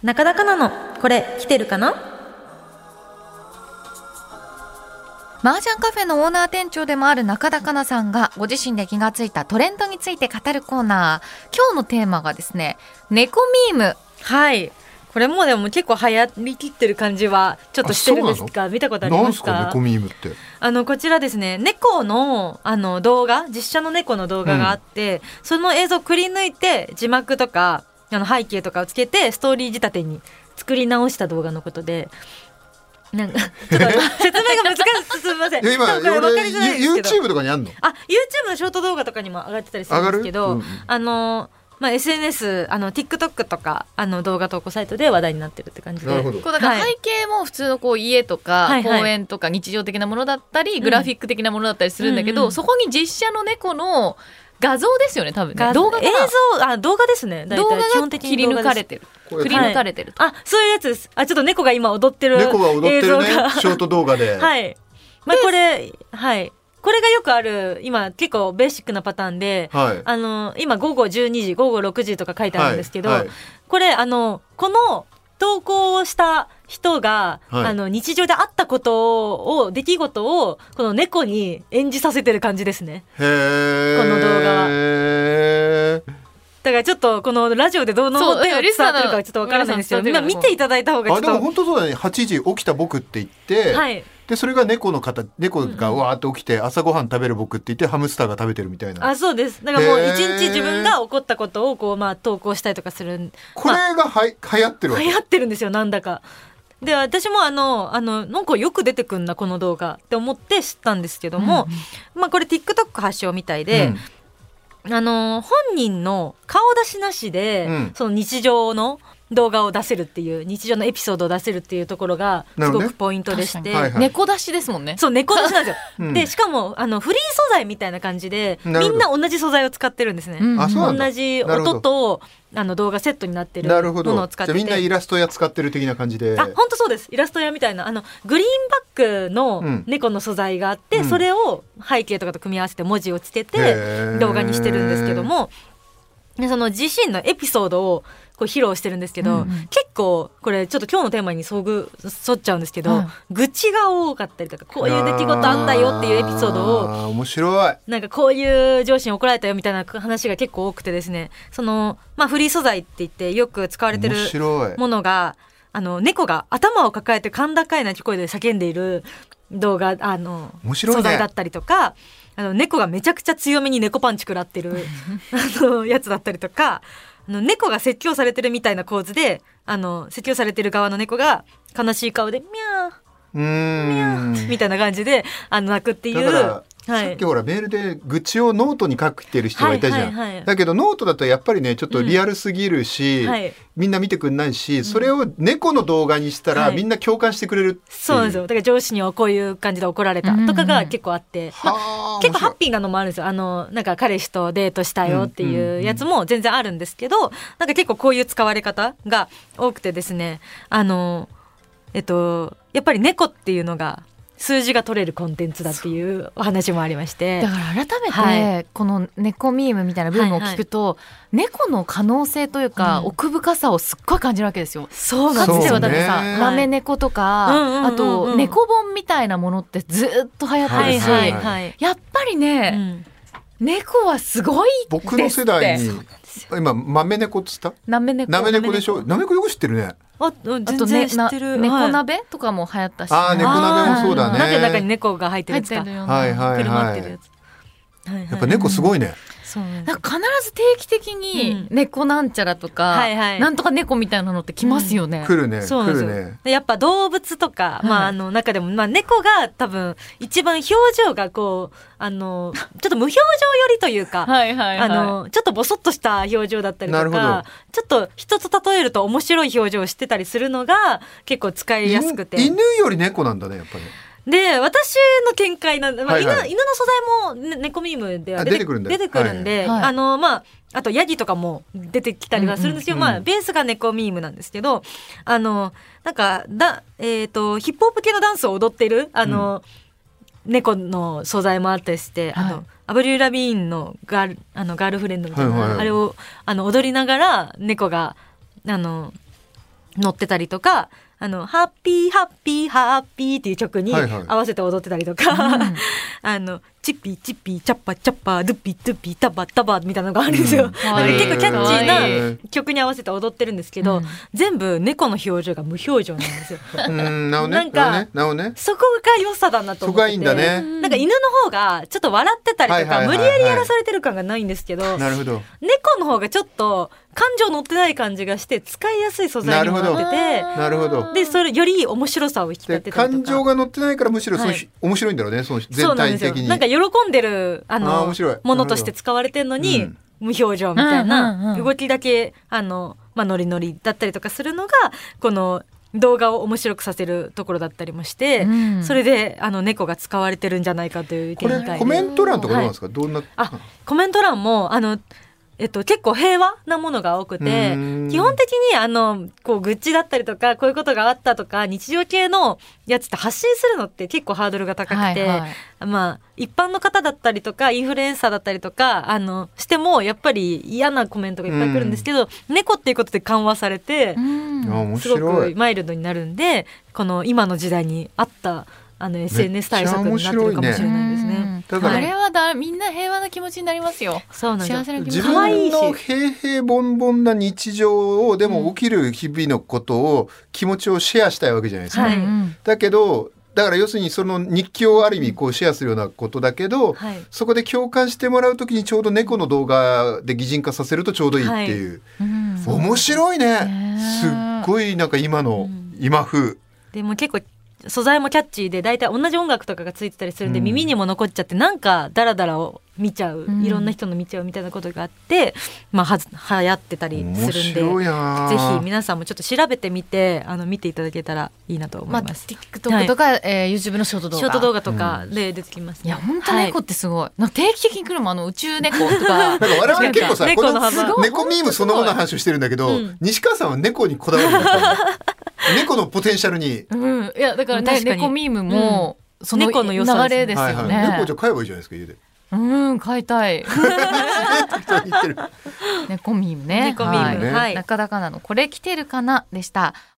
中田花奈のこれ来てるかな。麻雀カフェのオーナー店長でもある中田花奈さんがご自身で気がついたトレンドについて語るコーナー。今日のテーマがですね、猫ミーム。はい、これもでも結構流行りきってる感じはちょっとしてるんですが、見たことありますか？なんですか、猫ミームって。こちらですね、猫の動画、実写の猫の動画があって、その映像をくり抜いて字幕とか背景とかをつけてストーリー仕立てに作り直した動画のことで、なんかちょっと説明が難しい、すみません。今YouTube とかにあるの？あ、YouTube のショート動画とかにも上がってたりするんですけど、SNS、TikTok とか動画投稿サイトで話題になってるって感じで。なるほど。こうだから背景も普通のこう家とか公園とか日常的なものだったり、グラフィック的なものだったりするんだけど、そこに実写の猫の画像ですよね、多分ね。動画かな？動画ですね。動画が切り抜かれてる。くり抜かれてると。あ、そういうやつです。あ、ちょっと猫が今踊ってる映像が。猫が踊ってるね、ショート動画で。はい。まあこれ、はい。これがよくある、今結構ベーシックなパターンで、はい、今午後12時、午後6時とか書いてあるんですけど、はいはい、これ、この投稿をした人が、はい、日常であったことを、出来事をこの猫に演じさせてる感じですね。へー。この動画は。へー。だからちょっとこのラジオでどうの手が伝わってるかちょっとわからないんですよ。みんな見ていただいた方がちょっと。あ、でも本当そうだね。8時起きた僕って言って、はい、でそれが猫がわーっと起きて朝ごはん食べる僕って言ってハムスターが食べてるみたいな。あ、そうです。だからもう一日自分が起こったことをこう、まあ、投稿したりとかする。これが流行ってるわけ。流行ってるんですよ、なんだか。で私もなんかよく出てくんなこの動画って思って知ったんですけども、まあ、これ TikTok 発祥みたいで、本人の顔出しなしで、その日常の動画を出せるっていう、日常のエピソードを出せるっていうところがすごくポイントでして、猫出しですもんね。そう、猫出しなんですよ。でしかもフリー素材みたいな感じでみんな同じ素材を使ってるんですね。同じ音と動画セットになってるものを使ってて、じゃあみんなイラスト屋使ってる的な感じで。あ、本当そうです。イラスト屋みたいなグリーンバックの猫の素材があって、それを背景とかと組み合わせて文字をつけて動画にしてるんですけども、でその自身のエピソードをこう披露してるんですけど、結構これちょっと今日のテーマに沿っちゃうんですけど、愚痴が多かったりとか、こういう出来事あんだよっていうエピソードを、面白い、なんかこういう上司に怒られたよみたいな話が結構多くてですね、まあ、フリー素材って言ってよく使われてるものが、猫が頭を抱えて甲高い鳴き声で叫んでいる動画、素材だったりとか、猫がめちゃくちゃ強めに猫パンチ食らってるやつだったりとか、猫が説教されてるみたいな構図で説教されてる側の猫が悲しい顔でミャーミャーみたいな感じで泣くっていう。だから、さっきほらメールで愚痴をノートに書いてる人がいたじゃん。だけどノートだとやっぱりねちょっとリアルすぎるし、みんな見てくんないし、それを猫の動画にしたらみんな共感してくれるっていう。そうなんですよ。だから上司にはこういう感じで怒られたとかが結構あって、まあ、結構ハッピーなのもあるんですよ。なんか彼氏とデートしたよっていうやつも全然あるんですけど、なんか結構こういう使われ方が多くてですね、やっぱり猫っていうのが数字が取れるコンテンツだっていうお話もありまして、だから改めて、この猫ミームみたいな部分を聞くと、猫の可能性というか、奥深さをすっごい感じるわけですよ。そうなんですよ。かつてはだってさ、ラメ猫とか、あと猫本みたいなものってずっと流行ってるし、やっぱりね、猫はすごいですって。僕の世代に今豆猫っつった？なめ猫でしょ。なめ猫よく知ってるね。あとね、猫鍋とかも流行ったし、あ、猫鍋もそうだね。鍋の中に猫が入ってるやつか。はいはいはい。やっぱ猫すごいね。なんか必ず定期的に猫なんちゃらとか、なんとか猫みたいなのって来ますよね。来るね。そうですね。やっぱ動物とか、まあ中でもまあ猫が多分一番表情がこうちょっと無表情よりというか、ちょっとボソッとした表情だったりとか、ちょっと人と例えると面白い表情をしてたりするのが結構使いやすくて。犬より猫なんだねやっぱり。で私の見解なんで、まあ、犬の素材も、猫ミームでは出てくるんで、あとヤギとかも出てきたりはするんですけど、まあ、ベースが猫ミームなんですけど、なんかヒップホップ系のダンスを踊ってる猫の素材もあったりして、アブリル・ラビーンのガールフレンドみたいな、あれを踊りながら猫が乗ってたりとか、ハッピーハッピーハッピーっていう曲に合わせて踊ってたりとか、はいはい、チッピーチッピーチャッパチャッパドゥッピードゥッピータバタバみたいなのがあるんですよ、うん、結構キャッチーな曲に合わせて踊ってるんですけど、全部猫の表情が無表情なんですよ、うん、なんかそこが良さだなと思ってて、そこがいいんだね。なんか犬の方がちょっと笑ってたりとか、無理やりやらされてる感がないんですけど、なるほど、猫の方がちょっと感情乗ってない感じがして使いやすい素材になってて、なるほど、でそれより面白さを引き立てたりとか、感情が乗ってないからむしろ、はい、面白いんだろうね、その全体的に。そうなんですよ、なんか喜んでるものとして使われてるのに、うん、無表情みたいな、動きだけノリノリだったりとかするのがこの動画を面白くさせるところだったりもして、うん、それで猫が使われてるんじゃないかという意見。これコメント欄とかどうなんですか、はい、どんなコメント欄も結構平和なものが多くて、基本的にこう愚痴だったりとか、こういうことがあったとか、日常系のやつって発信するのって結構ハードルが高くて、はいはい、まあ一般の方だったりとかインフルエンサーだったりとかしてもやっぱり嫌なコメントがいっぱい来るんですけど、猫っていうことで緩和されて、すごくマイルドになるんで、この今の時代に合ったSNS 対策になってるかもしれないですね。だからあれはみんな平和な気持ちになりますよ。そうなんです。幸せな気持ち。自分の平々凡々な日常を、でも起きる日々のことを、気持ちをシェアしたいわけじゃないですか、はい、だけどだから要するにその日記をある意味こうシェアするようなことだけど、はい、そこで共感してもらうときにちょうど猫の動画で擬人化させるとちょうどいいっていう、はい、面白いね。すっごいなんか今の今風でも結構素材もキャッチーで、大体同じ音楽とかがついてたりするんで、耳にも残っちゃって、なんかダラダラを見ちゃう、いろんな人の見ちゃうみたいなことがあって、流行ってたりするんで、ぜひ皆さんもちょっと調べてみて見ていただけたらいいなと思います。TikTok とか、はい、YouTube のショート動画とかで出てきますね。いや本当猫ってすごい、はい、なんか定期的に来るもん、宇宙猫とか。なんか我々結構さこの猫ミームそのものの話をしてるんだけど、西川さんは猫にこだわるんだ猫のポテンシャルに、うん、いやだから、ね、猫ミームも、その猫の良さですね、流れですよね、はいはい、猫じゃ飼えばいいじゃないですか、家で。飼いたい猫ミームね、はい、なかなかなのこれ来てるかなでした。